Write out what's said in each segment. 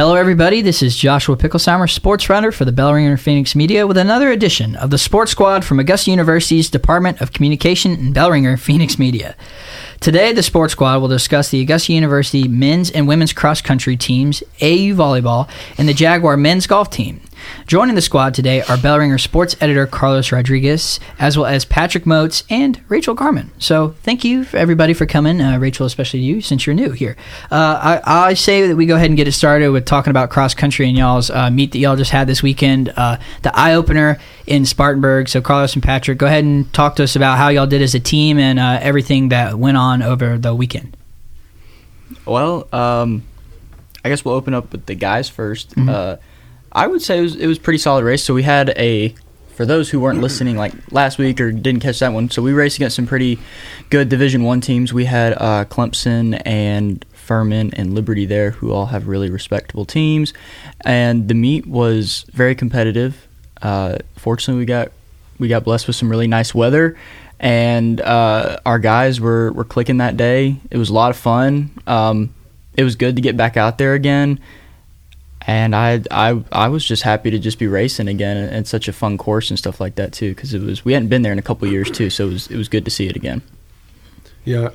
Hello, everybody. This is Joshua Picklesimer, sports writer for the Bellringer Phoenix Media, with another edition of the Sports Squad from Augusta University's Department of Communication and Bellringer Phoenix Media. Today, the Sports Squad will discuss the Augusta University men's and women's cross-country teams, AU volleyball, and the Jaguar men's golf team. Joining the squad today are Bellringer sports editor Carlos Rodriguez, as well as Patrick Motes and Rachel Carman. So thank you, everybody, for coming, Rachel, especially you, since you're new here. I say that we go ahead and get it started with talking about cross-country and y'all's meet that y'all just had this weekend, the eye-opener in Spartanburg. So Carlos and Patrick, go ahead and talk to us about how y'all did as a team and everything that went on over the weekend. Well, I guess we'll open up with the guys first. Mm-hmm. I would say it was a pretty solid race. So we had for those who weren't listening like last week or didn't catch that one, so we raced against some pretty good Division I teams. We had Clemson and Furman and Liberty there, who all have really respectable teams. And the meet was very competitive. Fortunately, we got blessed with some really nice weather, and our guys were clicking that day. It was a lot of fun. It was good to get back out there again. And I was just happy to just be racing again, and such a fun course and stuff like that too, because we hadn't been there in a couple of years too, so it was good to see it again. Yeah,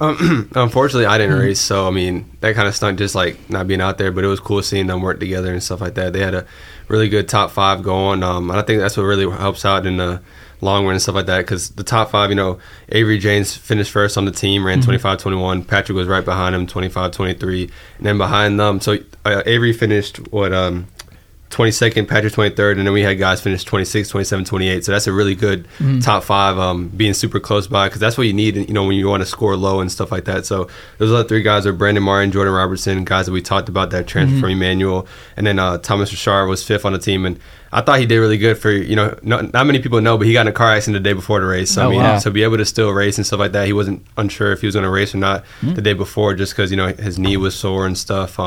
unfortunately I didn't race, so I mean that kind of stunk, just like not being out there. But it was cool seeing them work together and stuff like that. They had a really good top five going. And I think that's what really helps out in the long run and stuff like that, because the top five, you know, Avery James finished first on the team, ran 25-21. Patrick was right behind him, 25-23, and then behind them, so Avery finished 22nd, Patrick 23rd, and then we had guys finish 26, 27, 28. So that's a really good top five, being super close by, because that's what you need, you know, when you want to score low and stuff like that. So those other three guys are Brandon Martin, Jordan Robertson, guys that we talked about that transfer from Emmanuel, and then Thomas Rashard was fifth on the team. And I thought he did really good for, you know, not many people know, but he got in a car accident the day before the race. So, so be able to still race and stuff like that. He wasn't unsure if he was going to race or not the day before, just because, you know, his knee was sore and stuff.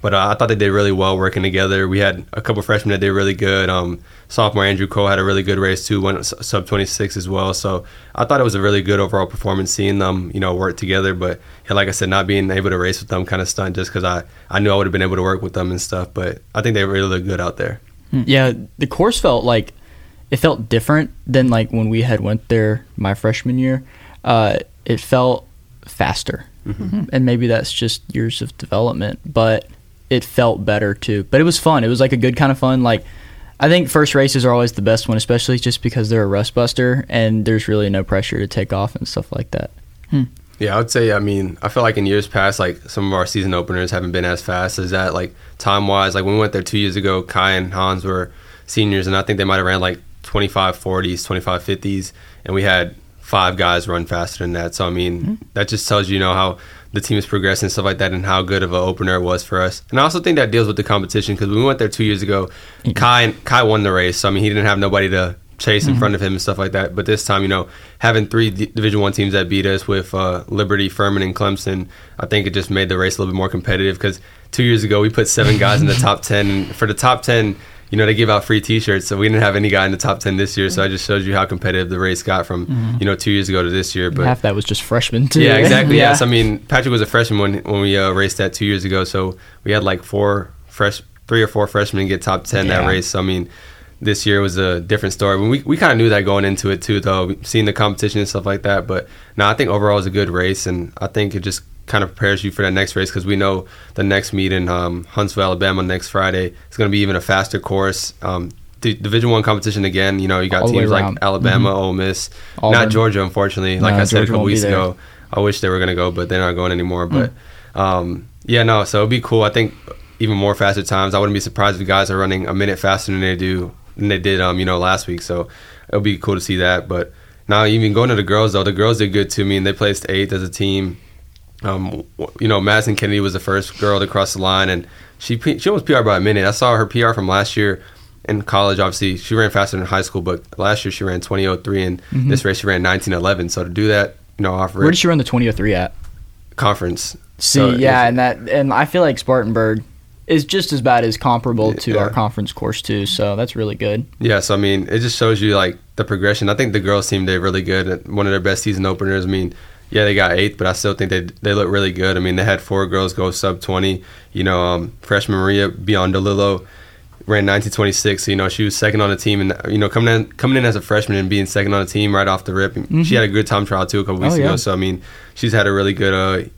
But I thought they did really well working together. We had a couple freshmen that did really good. Sophomore Andrew Cole had a really good race too, went sub-26 as well. So I thought it was a really good overall performance seeing them, you know, work together. But yeah, like I said, not being able to race with them kind of stunned, just because I knew I would have been able to work with them and stuff. But I think they really looked good out there. Yeah, the course felt different than like when we had went there my freshman year. It felt faster, and maybe that's just years of development, but it felt better too. But it was fun. It was like a good kind of fun. Like, I think first races are always the best one, especially just because they're a rust buster and there's really no pressure to take off and stuff like that. Yeah, I would say, I mean, I feel like in years past, like, some of our season openers haven't been as fast as that, like, time-wise. Like, when we went there 2 years ago, Kai and Hans were seniors, and I think they might have ran, like, 25-40s, 25-50s, and we had 5 guys run faster than that. So, I mean, that just tells you, you know, how the team is progressing and stuff like that, and how good of an opener it was for us. And I also think that deals with the competition, because when we went there 2 years ago, Kai won the race. So, I mean, he didn't have nobody to chase in front of him and stuff like that. But this time, you know, having three Division I teams that beat us with Liberty, Furman, and Clemson, I think it just made the race a little bit more competitive, because 2 years ago we put 7 guys in the top 10. And for the top 10, you know, they give out free T-shirts, so we didn't have any guy in the top 10 this year. So I just showed you how competitive the race got from, you know, 2 years ago to this year. But half that was just freshmen, too. Yeah, exactly. Yeah. Yes, I mean, Patrick was a freshman when we raced that 2 years ago, so we had like 3 or 4 freshmen get top 10 that race. So, I mean, this year was a different story. We kind of knew that going into it too, though, seeing the competition and stuff like that. But no, I think overall it was a good race, and I think it just kind of prepares you for that next race, because we know the next meet in Huntsville, Alabama next Friday, it's going to be even a faster course. The Division I competition again, you know, you got all teams like Alabama, Ole Miss, Auburn. Not Georgia, unfortunately. Like I said Georgia a couple weeks ago, I wish they were going to go, but they're not going anymore. But so it'd be cool. I think even more faster times. I wouldn't be surprised if guys are running a minute faster than they did, you know, last week. So it'll be cool to see that. But now, even going to the girls, though, the girls did good too. I mean, they placed 8th as a team. You know, Madison Kennedy was the first girl to cross the line, and she almost PR'd by a minute. I saw her PR from last year in college. Obviously, she ran faster than high school, but last year she ran 20:03, and this race she ran 19:11. So to do that, you know, off. Where did she run the 20:03 at? Conference. See, so yeah, and I feel like Spartanburg is just as bad as comparable to our conference course too, so that's really good. Yeah, so I mean, it just shows you like the progression. I think the girls team did really good. One of their best season openers. I mean, Yeah, they got eighth, but I still think they look really good. I mean, they had four girls go sub 20. You know, freshman Maria Beyond DeLillo ran 1926. So, you know, she was second on the team, and you know, coming in as a freshman and being second on the team right off the rip. Mm-hmm. She had a good time trial too a couple weeks ago. So I mean, she's had a really good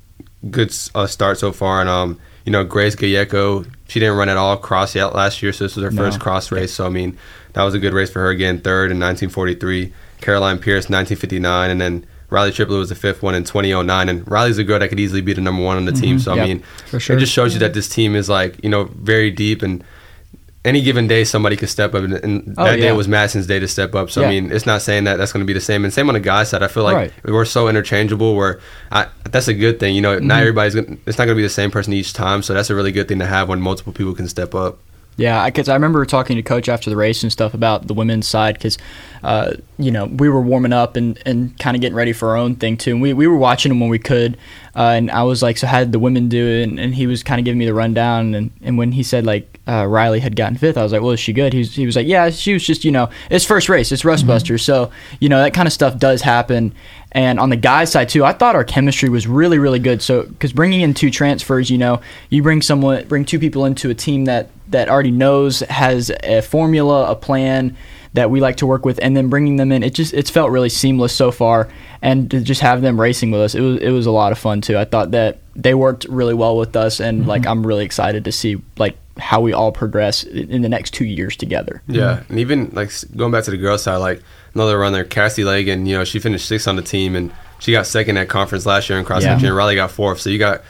start so far. And you know, Grace Gallego, she didn't run at all cross yet last year, so this was her first cross race. So I mean, that was a good race for her again. Third in 1943, Caroline Pierce 1959, and then Riley Triplett was the fifth one in 2009, and Riley's a girl that could easily be the number one on the team. So, I mean, for sure. It just shows you that this team is, like, you know, very deep, and any given day somebody could step up, and that day was Madison's day to step up. So, I mean, it's not saying that that's going to be the same. And same on the guys' side. I feel like we're so interchangeable where that's a good thing. You know, not everybody's – it's not going to be the same person each time, so that's a really good thing to have when multiple people can step up. Yeah, because I remember talking to Coach after the race and stuff about the women's side because, you know, we were warming up and kind of getting ready for our own thing too. And we were watching them when we could, and I was like, so how did the women do it? And he was kind of giving me the rundown. And when he said, like, Riley had gotten fifth, I was like, well, is she good? He was like, yeah, she was just, you know, it's first race, it's Rust Buster. So, you know, that kind of stuff does happen. And on the guys' side, too, I thought our chemistry was really, really good. So, because bringing in two transfers, you know, you bring two people into a team that already knows, has a formula, a plan that we like to work with, and then bringing them in, it's felt really seamless so far. And to just have them racing with us, it was a lot of fun too. I thought that they worked really well with us, and like I'm really excited to see like how we all progress in the next 2 years together. Yeah, and even like going back to the girls' side, like another runner, Cassie Lagan, you know, she finished sixth on the team, and she got second at conference last year in cross country, and Riley got fourth. So you got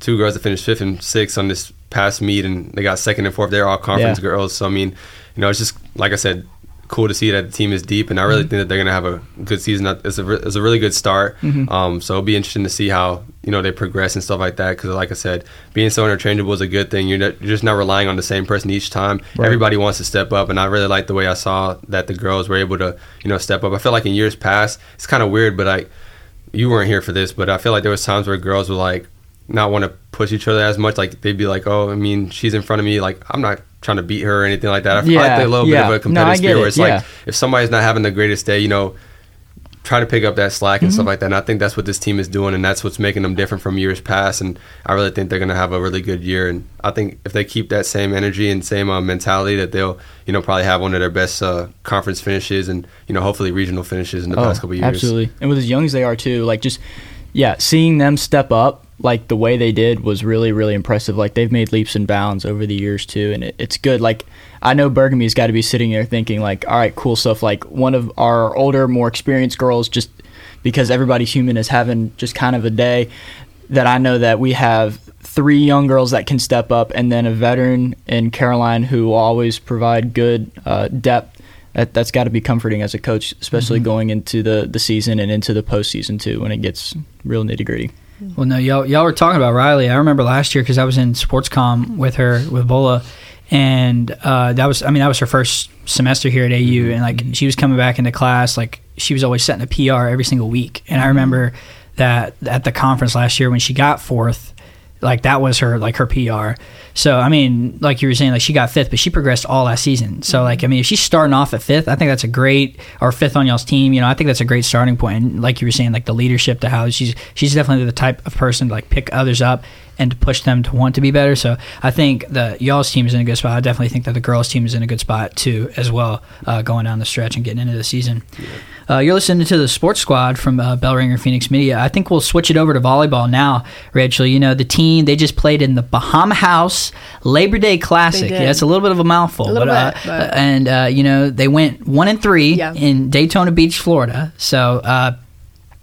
two girls that finished fifth and sixth on this past meet, and they got second and fourth. They're all conference girls. So I mean, you know, it's just like I said, cool to see that the team is deep, and I really think that they're going to have a good season. It's a really good start. So it'll be interesting to see how, you know, they progress and stuff like that, because like I said, being so interchangeable is a good thing. You're just not relying on the same person each time. Everybody wants to step up, and I really like the way I saw that the girls were able to, you know, step up. I feel like in years past, it's kind of weird, but like you weren't here for this, but I feel like there was times where girls were like not want to push each other as much. Like they'd be like, oh, I mean, she's in front of me, like I'm not trying to beat her or anything like that. I feel like they're a little bit of a competitive spirit where it's like if somebody's not having the greatest day, you know, try to pick up that slack and stuff like that. And I think that's what this team is doing, and that's what's making them different from years past. And I really think they're going to have a really good year, and I think if they keep that same energy and same mentality, that they'll, you know, probably have one of their best conference finishes, and you know, hopefully regional finishes in the past couple of years. Absolutely. And with as young as they are too, like just seeing them step up like the way they did was really, really impressive. Like they've made leaps and bounds over the years too, and it's good. Like I know Burgamy's got to be sitting there thinking like, all right, cool stuff. Like one of our older, more experienced girls, just because everybody's human, is having just kind of a day. That I know that we have three young girls that can step up, and then a veteran in Caroline who will always provide good depth. That's got to be comforting as a coach, especially going into the season and into the postseason too, when it gets real nitty gritty. Well, no, y'all were talking about Riley. I remember last year because I was in sports comm with her, with Bola, and that was her first semester here at AU, and like she was coming back into class, like she was always setting a PR every single week. And I remember that at the conference last year when she got fourth, like that was her, like her PR. So I mean, like you were saying, like she got fifth, but she progressed all last season. So like, I mean, if she's starting off at fifth, I think that's a great, or fifth on y'all's team, you know, I think that's a great starting point. And like you were saying, like the leadership to how she's definitely the type of person to like pick others up and to push them to want to be better. So I think the y'all's team is in a good spot. I definitely think that the girls' team is in a good spot too, as well, going down the stretch and getting into the season. You're listening to the Sports Squad from Bellringer Phoenix Media. I think we'll switch it over to volleyball now, Rachel. You know, the team, they just played in the Bahama House Labor Day Classic. Yeah, it's a little bit of a mouthful, but and you know, they went 1-3 in Daytona Beach, Florida. So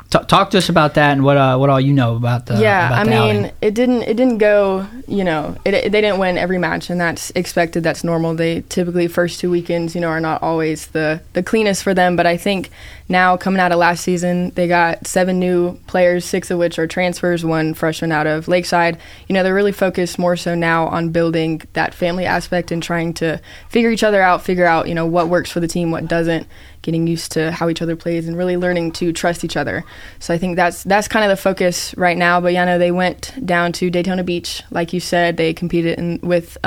talk to us about that, and what all you know about the outing. It didn't go, you know, they didn't win every match, and that's expected, that's normal. They typically, first two weekends, you know, are not always the cleanest for them, but I think now coming out of last season, they got 7 new players, 6 of which are transfers, 1 freshman out of Lakeside. You know, they're really focused more so now on building that family aspect and trying to figure each other out, you know, what works for the team, what doesn't, getting used to how each other plays, and really learning to trust each other. So I think that's kind of the focus right now. But yeah, I know they went down to Daytona Beach, like you said. They competed with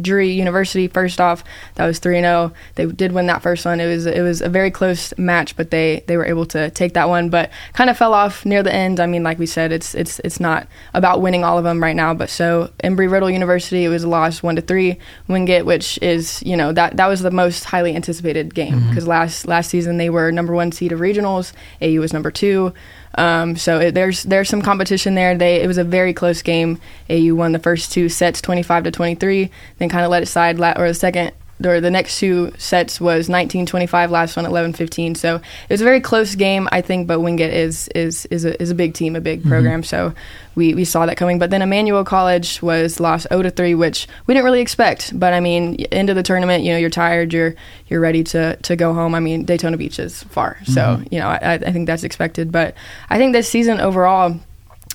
Drury University first off. That was 3-0. They did win that first one. It was a very close match, but they were able to take that one. But kind of fell off near the end. I mean, like we said, it's not about winning all of them right now. But so Embry-Riddle University, it was a loss 1-3. Wingate, which is, you know, that was the most highly anticipated game because last season they were #1 seed of regionals. AU was #2. So there's some competition there. It was a very close game. AU won the first two sets 25-23, then kind of let it slide. The next two sets was 19-25, last one 11-15. So it was a very close game, I think. But Wingate is a big team, a big program. So we saw that coming. But then Emmanuel College was lost 0-3, which we didn't really expect. But I mean, end of the tournament, you know, you're tired, you're ready to go home. I mean, Daytona Beach is far, so you know, I think that's expected. But I think this season overall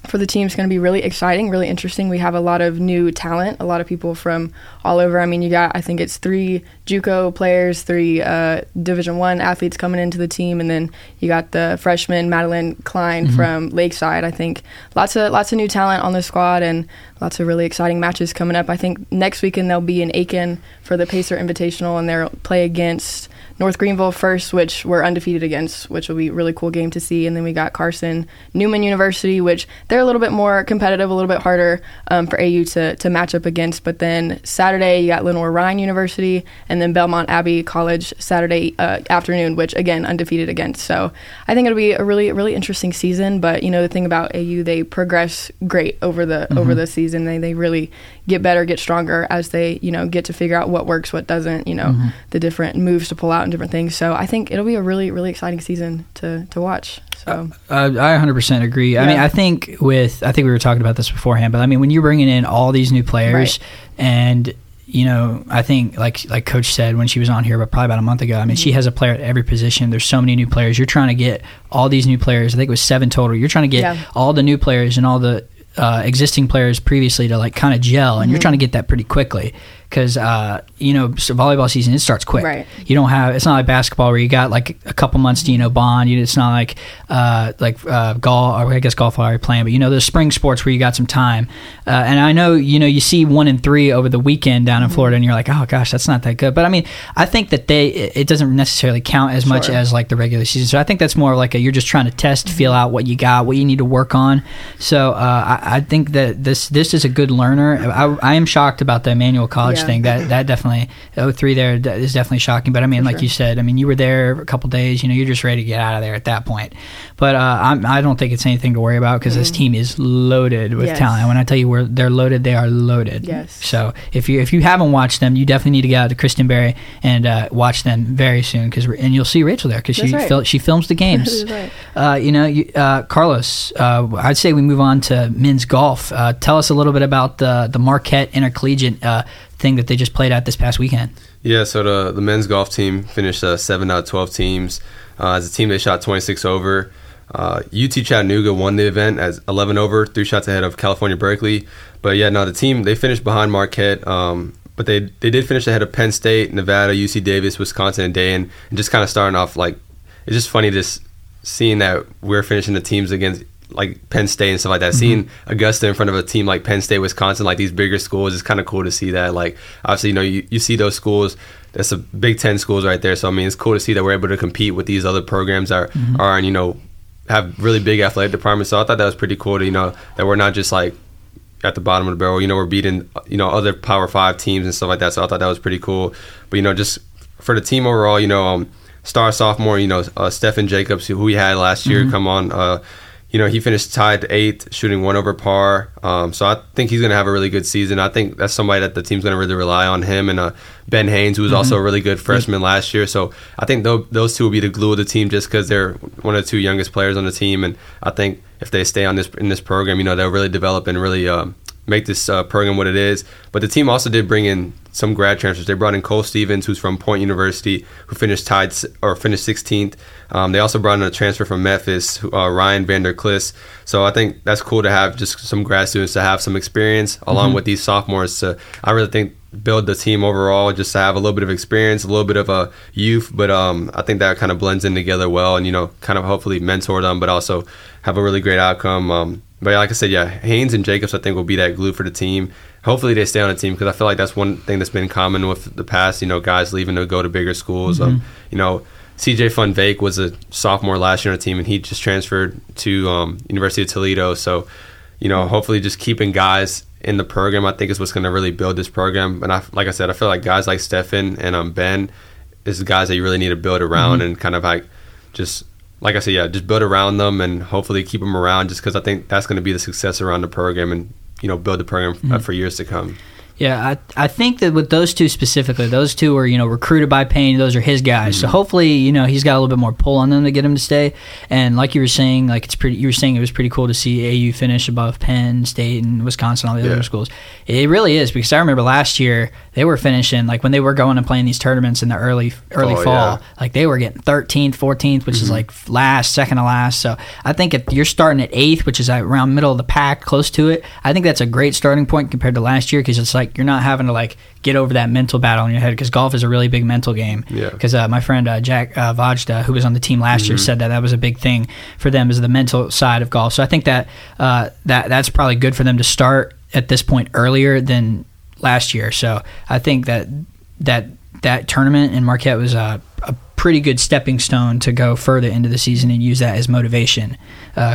for the team is going to be really exciting, really interesting. We have a lot of new talent, a lot of people from all over. I mean, you got, I think it's 3 JUCO players, 3 Division I athletes coming into the team, and then you got the freshman Madeline Klein from Lakeside. I think lots of new talent on the squad and lots of really exciting matches coming up. I think next weekend they'll be in Aiken for the Pacer Invitational, and they'll play against North Greenville first, which we're undefeated against, which will be a really cool game to see. And then we got Carson Newman University, which they're a little bit more competitive, a little bit harder for AU to match up against. But then Saturday, you got Lenoir Rhine University and then Belmont Abbey College Saturday afternoon, which, again, undefeated against. So I think it'll be a really, really interesting season. But, you know, the thing about AU, they progress great over the season. They really get better, get stronger as they, you know, get to figure out what works, what doesn't, you know, the different moves to pull out and different things. So I think it'll be a really, really exciting season to watch. So I 100% agree. Yeah. I mean, I think we were talking about this beforehand, but I mean, when you're bringing in all these new players and, you know, I think like Coach said when she was on here, but probably about a month ago, I mean, she has a player at every position. There's so many new players. You're trying to get all these new players. I think it was 7 total. You're trying to get all the new players and all the existing players previously to like kind of gel, and you're trying to get that pretty quickly because you know, so volleyball season, it starts quick. You don't have, it's not like basketball where you got like a couple months to, you know, bond. It's not like golf, or I guess golf already playing, but you know, the spring sports where you got some time. And I know, you know, you see 1-3 over the weekend down in Florida, and you're like, oh gosh, that's not that good. But I mean, I think that it doesn't necessarily count as much as like the regular season. So I think that's more like you're just trying to test, feel out what you got, what you need to work on. So I think that this is a good learner. I am shocked about the Emmanuel College thing. That definitely 0-3 there is definitely shocking. But I mean, for like you said, I mean, you were there a couple days. You know, you're just ready to get out of there at that point. But I don't think it's anything to worry about because this team is loaded with talent. When I tell you where they're loaded, they are loaded. Yes. So if you haven't watched them, you definitely need to get out to Christianberry and watch them very soon. And you'll see Rachel there because she films the games. You know, Carlos, I'd say we move on to men's golf. Tell us a little bit about the Marquette Intercollegiate thing that they just played at this past weekend. Yeah, so the men's golf team finished 7 out of 12 teams. As a team, they shot 26 over. UT Chattanooga won the event as 11 over, 3 shots ahead of California Berkeley. But yeah, no, the team, they finished behind Marquette, but they did finish ahead of Penn State, Nevada, UC Davis, Wisconsin, and Dayton. And just kind of starting off, like, it's just funny just seeing that we're finishing the teams against like Penn State and stuff like that. Seeing Augusta in front of a team like Penn State, Wisconsin, like these bigger schools, it's kind of cool to see that. Like, obviously, you know, you see those schools. That's the Big Ten schools right there. So I mean, it's cool to see that we're able to compete with these other programs that are, you know, have really big athletic departments. So I thought that was pretty cool to, you know, that we're not just like at the bottom of the barrel. You know, we're beating, you know, other Power 5 teams and stuff like that. So I thought that was pretty cool. But you know, just for the team overall, you know, star sophomore, you know, Stephen Jacobs, who we had last year, come on. You know, he finished tied 8th, shooting 1 over par. So I think he's going to have a really good season. I think that's somebody that the team's going to really rely on, him and Ben Haynes, who was also a really good freshman last year. So I think those two will be the glue of the team just because they're one of the 2 youngest players on the team. And I think if they stay on in this program, you know, they'll really develop and really make this program what it is. But the team also did bring in some grad transfers. They brought in Cole Stevens, who's from Point University, who finished 16th. They also brought in a transfer from Memphis, Ryan Vanderklis. So I think that's cool to have just some grad students to have some experience along with these sophomores. So I really think build the team overall, just to have a little bit of experience, a little bit of a youth, but I think that kind of blends in together well, and, you know, kind of hopefully mentor them, but also have a really great outcome. But like I said, yeah, Haynes and Jacobs, I think, will be that glue for the team. Hopefully they stay on the team, because I feel like that's one thing that's been common with the past, you know, guys leaving to go to bigger schools. Mm-hmm. You know, C.J. Funvake was a sophomore last year on the team, and he just transferred to University of Toledo. So, you know, hopefully just keeping guys in the program, I think, is what's going to really build this program. And like I said, I feel like guys like Stefan and Ben is guys that you really need to build around, mm-hmm. and kind of like just, like I said, yeah, just build around them and hopefully keep them around, just because I think that's going to be the success around the program and, you know, build the program mm-hmm. For years to come. Yeah, I think that with those two specifically, those two are, you know, recruited by Payne. Those are his guys. Mm-hmm. So hopefully, you know, he's got a little bit more pull on them to get him to stay. And like you were saying, like you were saying it was pretty cool to see AU finish above Penn State and Wisconsin, all the other schools. It really is, because I remember last year they were finishing, like when they were going and playing these tournaments in the early fall, like they were getting 13th, 14th, which mm-hmm. is like second to last. So I think if you're starting at 8th, which is around middle of the pack, close to it, I think that's a great starting point compared to last year, because it's like, you're not having to like get over that mental battle in your head, because golf is a really big mental game. Because my friend Jack Vajda, who was on the team last mm-hmm. year, said that was a big thing for them, is the mental side of golf. So I think that that's probably good for them to start at this point earlier than last year. So I think that tournament in Marquette was a pretty good stepping stone to go further into the season and use that as motivation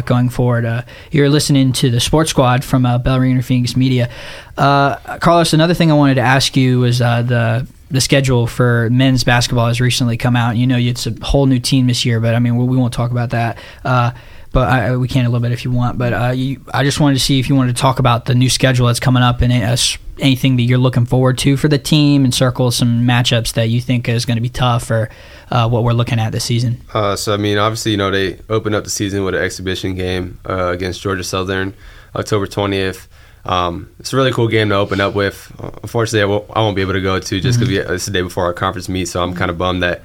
going forward. You're listening to the Sports Squad from Bellringer Phoenix Media. Carlos, another thing I wanted to ask you was the schedule for men's basketball has recently come out. You know, it's a whole new team this year, but I mean, we won't talk about that. But we can a little bit if you want. But I just wanted to see if you wanted to talk about the new schedule that's coming up and anything that you're looking forward to for the team, and circle some matchups that you think is going to be tough, or what we're looking at this season. So, I mean, obviously, you know, they opened up the season with an exhibition game against Georgia Southern, October 20th. It's a really cool game to open up with. Unfortunately, I won't be able to go to, just because mm-hmm. it's the day before our conference meet, so I'm kind of bummed that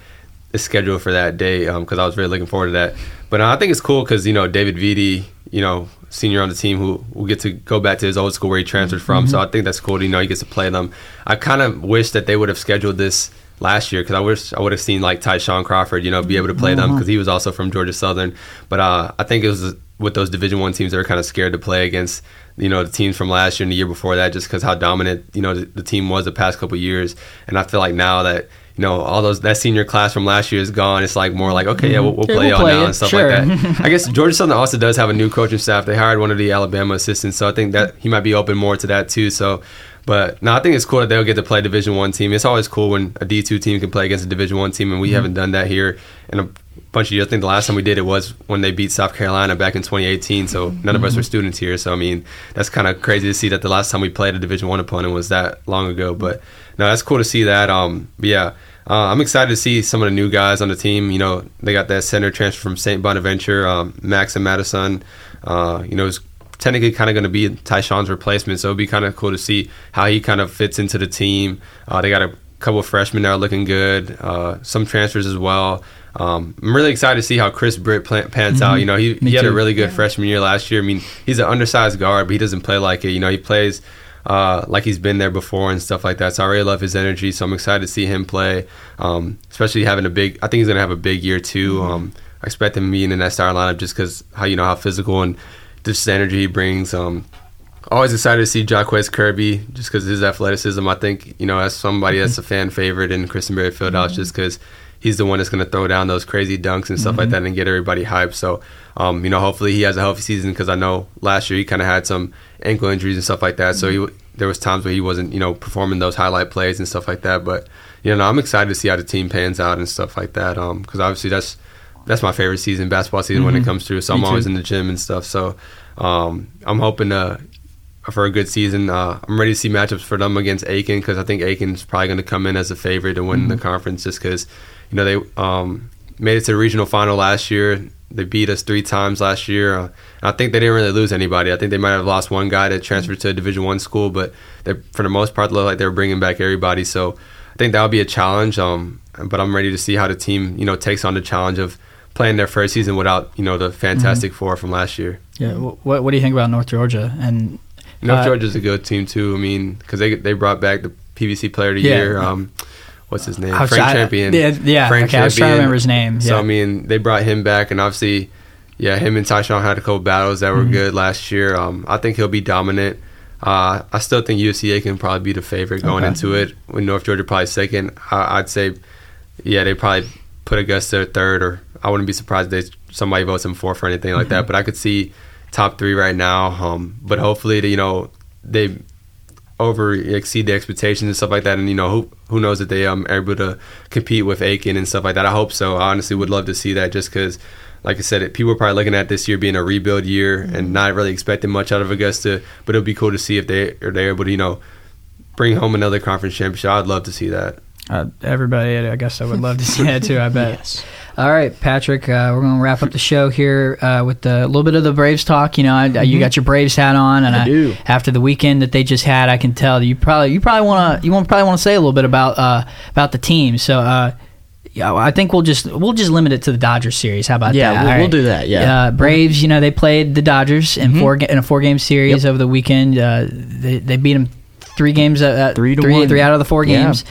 it's scheduled for that day, because I was really looking forward to that. But I think it's cool because, you know, David Vitti, you know, senior on the team, who will get to go back to his old school where he transferred from. Mm-hmm. So I think that's cool. You know, he gets to play them. I kind of wish that they would have scheduled this last year, because I wish I would have seen like Tyshawn Crawford, you know, be able to play mm-hmm. them, because he was also from Georgia Southern. But I think it was with those Division I teams that are kind of scared to play against, you know, the teams from last year and the year before that, just because how dominant, you know, the team was the past couple of years. And I feel like now that, you know, all that senior class from last year is gone, it's like more like, okay, yeah, we'll play y'all now and stuff like that. I guess Georgia Southern also does have a new coaching staff. They hired one of the Alabama assistants, so I think that he might be open more to that too. So, but no, I think it's cool that they'll get to play Division I team. It's always cool when a D2 team can play against a Division I team, and we mm-hmm. haven't done that here in a bunch of years. I think the last time we did it was when they beat South Carolina back in 2018. So none mm-hmm. of us were students here. So I mean, that's kind of crazy to see that the last time we played a Division I opponent was that long ago. But no, that's cool to see that. I'm excited to see some of the new guys on the team. You know, they got that center transfer from St. Bonaventure, Max and Madison. You know, it's technically kind of going to be Tyshawn's replacement, so it'll be kind of cool to see how he kind of fits into the team. They got a couple of freshmen that are looking good, some transfers as well. I'm really excited to see how Chris Britt pans mm-hmm. out. You know, he had a really good freshman year last year. I mean, he's an undersized guard, but he doesn't play like it. You know, he plays like he's been there before and stuff like that. So I really love his energy, so I'm excited to see him play, especially having I think he's going to have a big year too. Mm-hmm. I expect him being in that starting lineup just because how physical and just the energy he brings. Always excited to see Jaquez Kirby just because of his athleticism. I think, you know, as somebody mm-hmm. that's a fan favorite in Christenberry Fieldhouse mm-hmm. just because he's the one that's going to throw down those crazy dunks and stuff mm-hmm. like that and get everybody hyped. So, you know, hopefully he has a healthy season because I know last year he kind of had some ankle injuries and stuff like that. Mm-hmm. So there was times where he wasn't, you know, performing those highlight plays and stuff like that. But, you know, I'm excited to see how the team pans out and stuff like that because obviously that's my favorite season, basketball season, mm-hmm. when it comes through. So I'm always in the gym and stuff. So I'm hoping for a good season. I'm ready to see matchups for them against Aiken because I think Aiken's probably going to come in as a favorite and win mm-hmm. the conference just because, you know, they made it to the regional final last year. They beat us 3 times last year. I think they didn't really lose anybody. I think they might have lost one guy that transferred to a Division I school, but they, for the most part, looked like they were bringing back everybody. So I think that will be a challenge. But I'm ready to see how the team, you know, takes on the challenge of playing their first season without, you know, the Fantastic mm-hmm. Four from last year. Yeah. What do you think about North Georgia? And North Georgia's a good team too. I mean, because they brought back the PVC Player of the Year. What's his name? Frank Champion. Frank Champion. I was trying to remember his name. So, I mean, they brought him back, and obviously, him and Tyshawn had a couple battles that were good last year. I think he'll be dominant. I still think UCA can probably be the favorite going into it. With North Georgia probably second, I'd say, they probably put Augusta third, or I wouldn't be surprised if somebody votes him fourth or anything like that. But I could see top three right now. But hopefully, they exceed the expectations and stuff like that. And, who knows if they are able to compete with Aiken and stuff like that. I hope so. I honestly would love to see that just because, like I said, people are probably looking at this year being a rebuild year and not really expecting much out of Augusta, but it would be cool to see if they're able to, bring home another conference championship. I'd love to see that. Everybody at Augusta would love to see that too, I bet. Yes. All right, Patrick, we're going to wrap up the show here with a little bit of the Braves talk. You got your Braves hat on, and I do. After the weekend that they just had, I can tell that you probably want to say a little bit about the team. So, I think we'll just limit it to the Dodgers series. How about that? We'll do that. Braves, they played the Dodgers in a 4-game series over the weekend. They beat them 3 games, 3 out of the 4 games.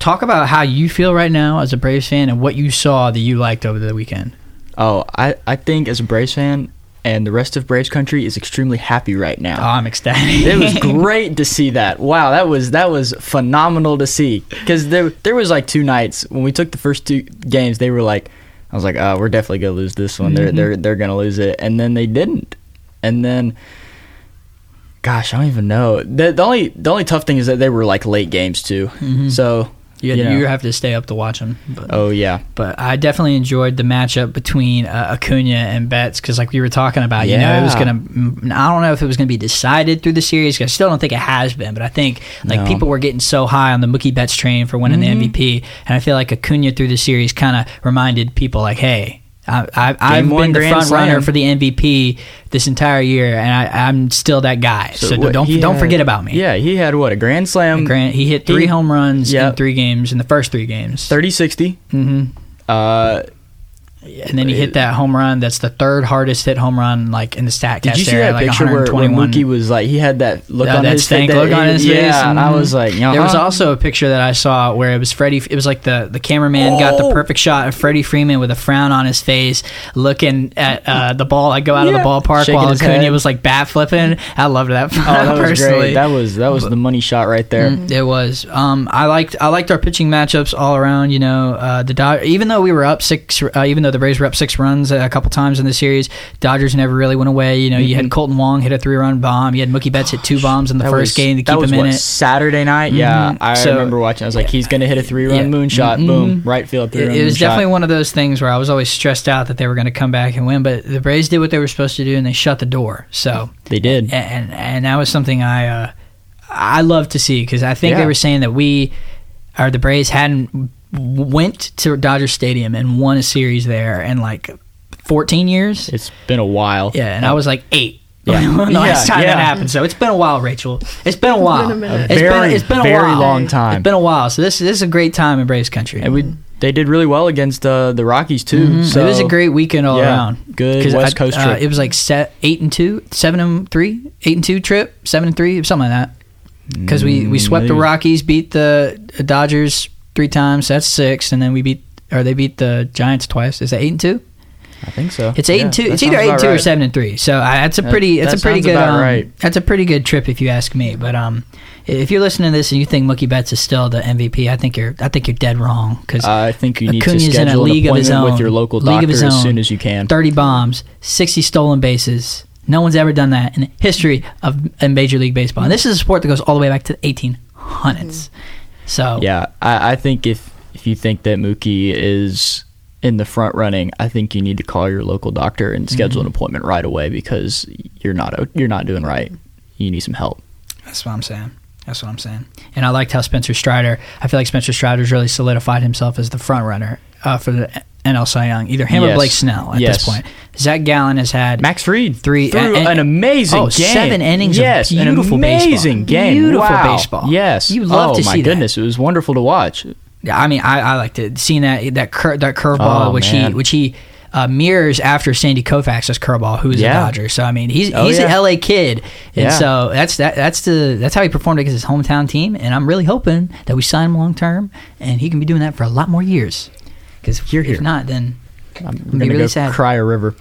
Talk about how you feel right now as a Braves fan and what you saw that you liked over the weekend. I think as a Braves fan and the rest of Braves country is extremely happy right now. Oh, I'm ecstatic. It was great to see that. Wow, that was phenomenal to see. Because there was like 2 nights when we took the first 2 games, they were like, I was like, oh, we're definitely gonna lose this one. They're gonna lose it, and then they didn't. And then, gosh, I don't even know. The only tough thing is that they were like late games too. So you have to stay up to watch them. But I definitely enjoyed the matchup between Acuna and Betts because, like we were talking about, it was gonna. I don't know if it was gonna be decided through the series. I still don't think it has been, but I think people were getting so high on the Mookie Betts train for winning the MVP, and I feel like Acuna through the series kind of reminded people like, hey, I've been the front runner for the MVP this entire year, and I'm still that guy. So don't forget about me. Yeah, he had a grand slam. He hit 3 home runs in 3 games in the first 3 games. 30-60. And then he hit that home run. That's the third hardest hit home run like in the stat. Did you see that picture where Mookie was like he had that look on his face? Yeah, and I was like, there was also a picture that I saw where it was Freddie. It was like the cameraman got the perfect shot of Freddie Freeman with a frown on his face, looking at the ball go out of the ballpark while Acuna was like bat flipping. I loved that. That was great. That was the money shot right there. It was. I liked our pitching matchups all around. The Dodgers, even though we were up 6, even though the Braves were up 6 runs a couple times in the series, Dodgers never really went away. You had Colton Wong hit a 3-run bomb. You had Mookie Betts hit 2 bombs in the first game to keep him in it. Saturday night? Yeah, I remember watching. I was like, he's going to hit a 3-run moonshot. Boom, right field, 3-run moonshot. It was definitely one of those things where I was always stressed out that they were going to come back and win, but the Braves did what they were supposed to do, and they shut the door. So they did. And that was something I love to see, because I think they were saying that the Braves hadn't went to Dodger Stadium and won a series there in like 14 years. It's been a while. Yeah, and I was like 8. Last time that happened. So it's been a while, Rachel. It's been a while. It's been a very long time. It's been a while. So this is a great time in Braves country. And they did really well against the Rockies too. So it was a great weekend all around. Good West Coast trip. It was like 8-2 trip, 7-3, something like that. Because we swept the Rockies, beat the Dodgers 3 times, that's 6, and then they beat the Giants twice. Is that 8-2? I think so. It's 8-2. It's either 8-2 or 7-3. So that's a pretty good trip if you ask me. But if you're listening to this and you think Mookie Betts is still the MVP, I think you're dead wrong, because I think you need Acuna's to schedule in a league an appointment of his own, with your local doctor as soon as you can. 30 bombs, 60 stolen bases. No one's ever done that in the history of Major League Baseball. And this is a sport that goes all the way back to the 1800s. So I think if you think that Mookie is in the front running, I think you need to call your local doctor and schedule an appointment right away, because you're not doing right. You need some help. That's what I'm saying. And I liked how I feel like Spencer Strider's really solidified himself as the front runner for the NL Cy Young, either him or Blake Snell at this point. Zach Gallen has had Max Fried an amazing game. 7 innings of beautiful baseball. Yes. You love to see that. Oh my goodness, it was wonderful to watch. I mean, I liked it. Seeing that curveball, which he mirrors after Sandy Koufax's curveball, who's a Dodger. So I mean, he's an LA kid, and so that's how he performed against his hometown team. And I'm really hoping that we sign him long term, and he can be doing that for a lot more years. Because if not, then I'm going to be really sad. Cry a river.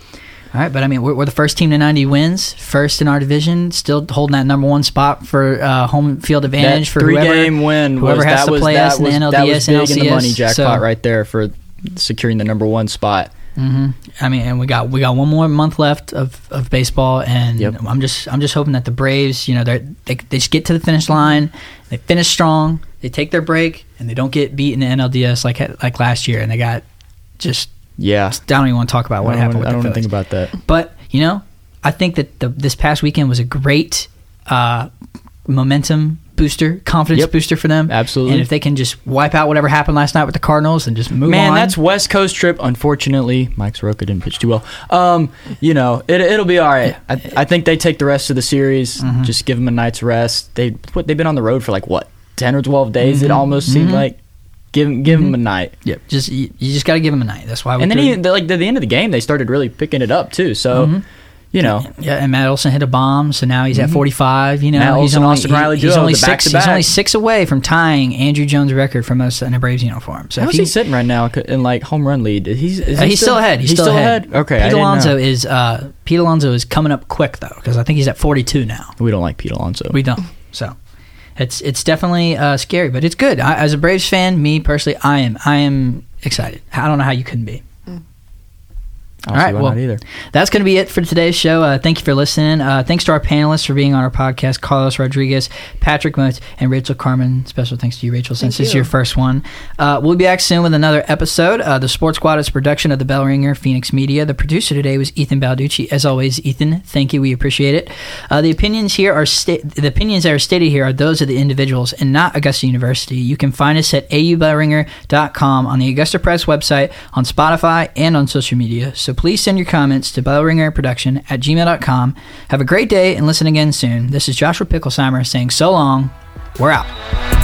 All right, but I mean, we're the first team to 90 wins, first in our division, still holding that number one spot for home field advantage for whoever. Three-game win. Whoever has to play us in the NLDS and LCS. That was big in the money jackpot right there for securing the number one spot. Mm-hmm. I mean, and we got one more month left of baseball, and I'm just hoping that the Braves, you know, they just get to the finish line, they finish strong, they take their break, and they don't get beat in the NLDS like last year, and they got just. Yeah, I don't even want to talk about what happened with the Phillies. I don't think about that. But, you know, I think that this past weekend was a great momentum booster, confidence booster for them. Absolutely. And if they can just wipe out whatever happened last night with the Cardinals and just move on. Man, that's West Coast trip. Unfortunately, Mike Soroka didn't pitch too well. You know, it'll be all right. I think they take the rest of the series, just give them a night's rest. They've been on the road for like, what, 10 or 12 days? Mm-hmm. It almost seemed like. Give him a night. Yep. You just got to give him a night. That's why. And then at the end of the game, they started really picking it up too. So, you know. Yeah, and Matt Olson hit a bomb, so now he's at 45. You know, Matt Olson, Austin Riley duo, he's only 6 away from tying Andrew Jones' record from us in a Braves uniform. So how's he sitting right now in like home run lead? He's still ahead. He's still ahead. Okay. Pete Alonso is coming up quick though, because I think he's at 42 now. We don't like Pete Alonso. We don't. So. It's definitely scary, but it's good. As a Braves fan, me personally, I am excited. I don't know how you couldn't be. All right, well, that's going to be it for today's show. Thank you for listening. Thanks to our panelists for being on our podcast, Carlos Rodriguez, Patrick Motes, and Rachel Carman. Special thanks to you, Rachel, since this is your first one. We'll be back soon with another episode. The Sports Squad is a production of the Bellringer Phoenix Media. The producer today was Ethan Balducci. As always, Ethan, thank you. We appreciate it. The opinions that are stated here are those of the individuals and not Augusta University. You can find us at aubellringer.com, on the Augusta Press website, on Spotify, and on social media. So please send your comments to bellringerproduction@gmail.com. Have a great day and listen again soon. This is Joshua Picklesimer saying so long. We're out.